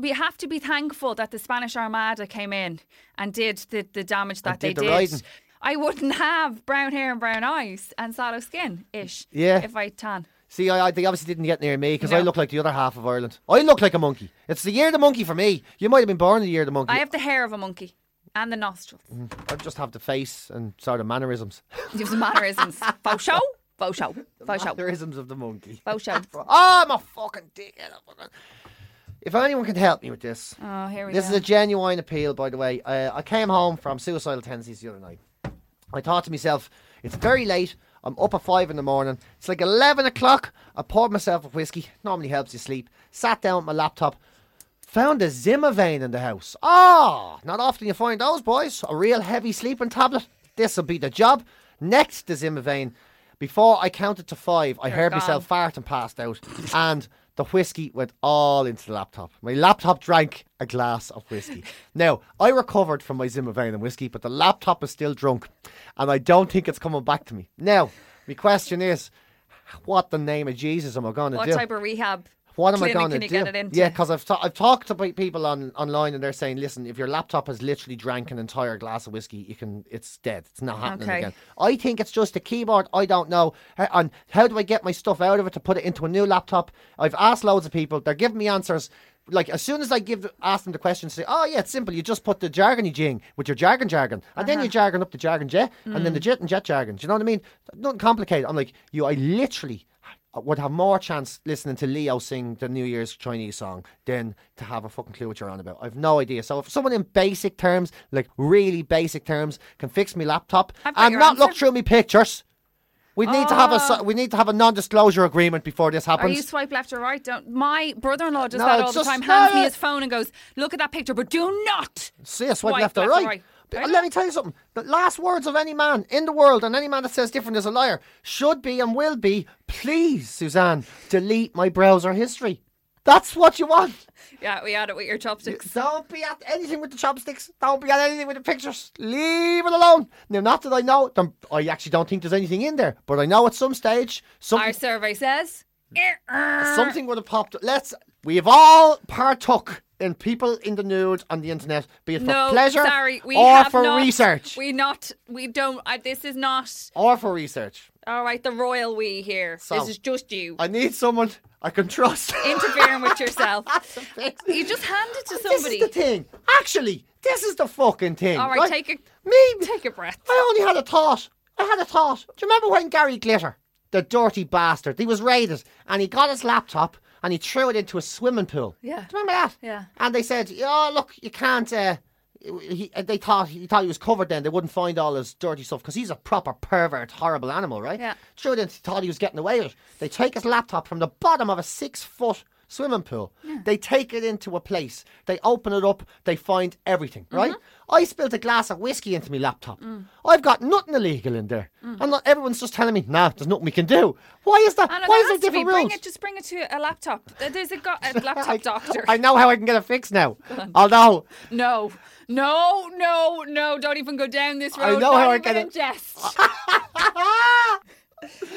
we have to be thankful that the Spanish Armada came in and did the damage that they did. I wouldn't have brown hair and brown eyes and sallow skin ish if I tan. See, they obviously didn't get near me because I look like the other half of Ireland. I look like a monkey. It's the year of the monkey for me. You might have been born in the year of the monkey. I have the hair of a monkey and the nostrils. I just have the face and sort of mannerisms. You have some mannerisms. Faux show? Faux show. Faux show. Mannerisms of the monkey. Faux show. Oh, I'm a fucking dickhead. If anyone can help me with this. Oh, here we go. This is a genuine appeal, by the way. I came home from Suicidal Tendencies the other night. I thought to myself, it's very late. I'm up at 5 in the morning. It's like 11 o'clock. I poured myself a whiskey. Normally helps you sleep. Sat down with my laptop. Found a Zimovane in the house. Oh, not often you find those, boys. A real heavy sleeping tablet. This'll be the job. Next to Zimovane. Before I counted to 5, I heard myself fart and passed out. And the whiskey went all into the laptop. My laptop drank a glass of whiskey. Now, I recovered from my Zimovane and whiskey, but the laptop is still drunk. And I don't think it's coming back to me. Now, my question is, what the name of Jesus am I going to do? What type of rehab? What am I going to do? Get it into? Yeah, because I've talked to people online and they're saying, listen, if your laptop has literally drank an entire glass of whiskey, it's dead. It's not happening again. I think it's just the keyboard. I don't know. And how do I get my stuff out of it to put it into a new laptop? I've asked loads of people. They're giving me answers. like, as soon as I ask them the question, say, oh yeah, it's simple, you just put the jargony jing with your jargon, and then you jargon up the jargon jet, and then the jet and jet jargon. Do you know what I mean? Nothing complicated. I'm like, I literally would have more chance listening to Leo sing the New Year's Chinese song than to have a fucking clue what you're on about. I've no idea. So if someone in basic terms, like really basic terms, can fix me laptop and not look through me pictures, we need to have a non-disclosure agreement before this happens. Are you swipe left or right? My brother-in-law does that all the time. Hands me his phone and goes, "Look at that picture, but do not swipe left or right." Let me tell you something. The last words of any man in the world, and any man that says different is a liar, should be and will be, please, Suzanne, delete my browser history. That's what you want. Yeah, we had it with your chopsticks. Don't be at anything with the chopsticks. Don't be at anything with the pictures. Leave it alone. Now, not that I know, I actually don't think there's anything in there, but I know at some stage, our survey says something would have popped up. We have all partook in people in the nude on the internet, be it for pleasure or for research. This is not. Or for research. All right, the royal we here. So, this is just you. I need someone I can trust. Interfering with yourself. You just hand it to somebody. This is the thing. Actually, this is the fucking thing. All right, take a breath. I only had a thought. Do you remember when Gary Glitter, the dirty bastard, he was raided and he got his laptop and he threw it into a swimming pool? Yeah. Do you remember that? Yeah. And they said, oh, look, you can't... They thought he was covered then. They wouldn't find all his dirty stuff because he's a proper pervert, horrible animal, right? Yeah. Sure, they thought he was getting away with it. They take his laptop from the bottom of a 6-foot swimming pool. Yeah. They take it into a place. They open it up. They find everything, right? I spilled a glass of whiskey into my laptop. I've got nothing illegal in there. And everyone's just telling me, nah, there's nothing we can do. Why is that? Why is there different rules? Just bring it to a laptop. There's a laptop doctor. I know how I can get it fixed now. Although... No, don't even go down this road. I know how I can get it.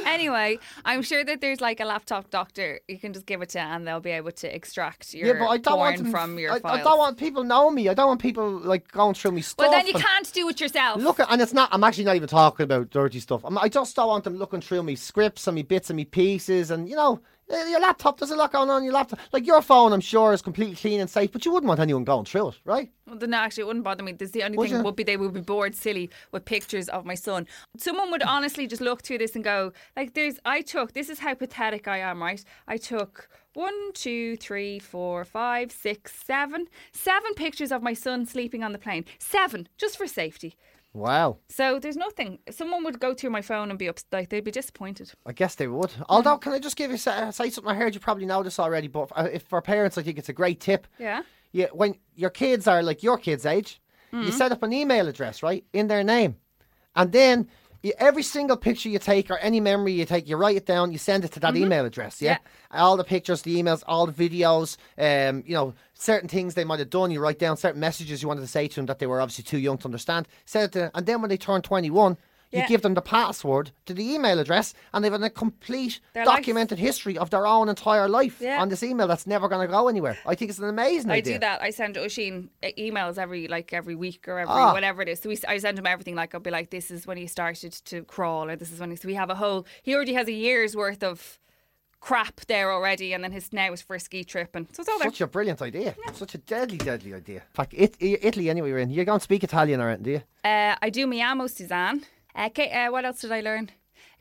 Anyway, I'm sure that there's like a laptop doctor you can just give it to and they'll be able to extract your porn from your files. I don't want people knowing me. I don't want people like going through me stuff. Well, then you can't do it yourself. I'm actually not even talking about dirty stuff. I just don't want them looking through me scripts and me bits and me pieces and, your laptop, there's a lot going on in your laptop. Like your phone, I'm sure, is completely clean and safe, but you wouldn't want anyone going through it, right? Well, then actually, it wouldn't bother me. This is the only thing would be they would be bored silly with pictures of my son. Someone would honestly just look through this and go, like, this is how pathetic I am, right? I took 7 pictures of my son sleeping on the plane. 7, just for safety. Wow. So there's nothing. Someone would go through my phone and be they'd be disappointed. I guess they would. Although, can I just say something? I heard you probably know this already, but if for parents, I think it's a great tip. Yeah. Yeah. When your kids are like your kids' age, you set up an email address, right, in their name, and then every single picture you take or any memory you take, you write it down, you send it to that email address. Yeah? All the pictures, the emails, all the videos. Certain things they might have done, you write down certain messages you wanted to say to them that they were obviously too young to understand. And then when they turn 21, you give them the password to the email address, and they've had a complete documented history of their own entire life on this email that's never going to go anywhere. I think it's an amazing idea. I do that. I send Oisin emails every week or every whatever it is. So I send him everything. Like I'll be like, this is when he started to crawl, or this is when we have a whole. He already has a year's worth of crap there already, and then now is for a ski trip, and so it's all there. Such a brilliant idea. Yeah. Such a deadly idea. In fact, Italy anyway we're in. You don't speak Italian or anything, do you? I do. Mi amo Suzanne. Okay, what else did I learn?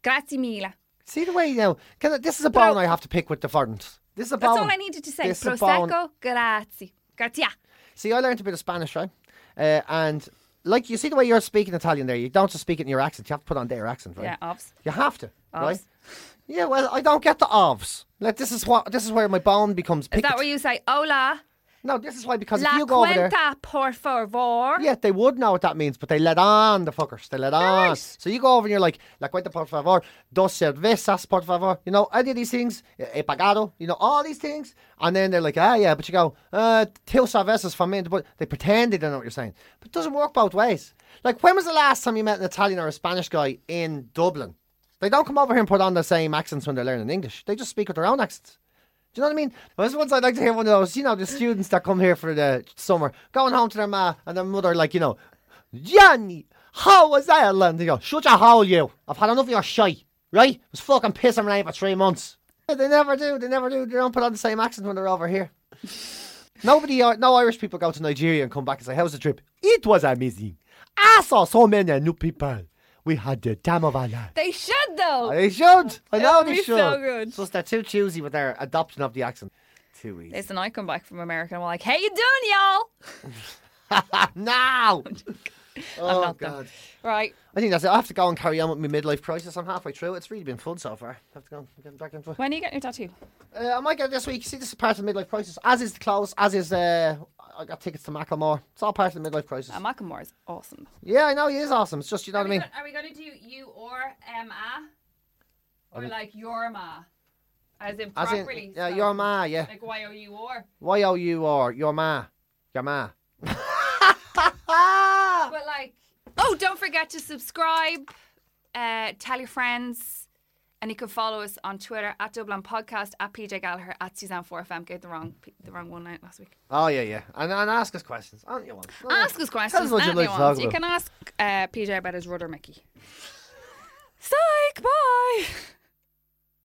Grazie mille. See the way this is a bone I have to pick with the Ferdinand. This is a bone. That's all I needed to say. This Prosecco, grazie. Grazie. See, I learned a bit of Spanish, right? And like, you see the way you're speaking Italian there, you don't just speak it in your accent. You have to put on their accent, right? Yeah, obviously. You have to, right? Yeah, well, I don't get the ovs. Like, this is where my bone becomes picked. Is that where you say, hola? No, this is why, because if you go over there... La cuenta, por favor. Yeah, they would know what that means, but they let on, the fuckers. They let on. Right. So you go over and you're like, la cuenta, por favor. Dos cervezas, por favor. Any of these things. He pagado. All these things. And then they're like, yeah, but you go, two cervezas for me. But they pretend they don't know what you're saying. But it doesn't work both ways. Like, when was the last time you met an Italian or a Spanish guy in Dublin? They don't come over here and put on the same accents when they're learning English. They just speak with their own accents. Do you know what I mean? Those ones, I'd like to hear one of those, the students that come here for the summer, going home to their ma and their mother, like, Johnny, how was Ireland? They go, shut your hole, you. I've had enough of your shite, right? It was fucking pissing rain for 3 months. They never do. They don't put on the same accent when they're over here. No Irish people go to Nigeria and come back and say, how's the trip? It was amazing. I saw so many new people. We had the time of our life. They should, though. They should. I know they should. So good. It's just they're too choosy with their adoption of the accent. Too easy. Listen, I come back from America and we're like, how you doing, y'all? No. Oh, God. Right. I think that's it. I have to go and carry on with my midlife crisis. I'm halfway through. It's really been fun so far. I have to go get back into it. When are you getting your tattoo? I might get it this week. See, this is part of the midlife crisis. As is the clothes, as is I got tickets to Macklemore. It's all part of the midlife crisis. Macklemore is awesome. Yeah, I know he is awesome. It's just, you know what I mean? Are we going to do you or ma? Or like your ma? As in properly? Yeah, so your ma, yeah. Like Y-O-U-R? Y-O-U-R, your ma. Your ma. But like, oh, don't forget to subscribe, tell your friends, and you can follow us on Twitter at Dubland Podcast, at PJ Gallagher, at Suzanne4FM. Gave the wrong one out last week. Oh yeah, and ask us questions. Aren't you one? Ask us questions. Tell us what you like to talk about. You can ask PJ about his rudder Mickey. Psych, bye.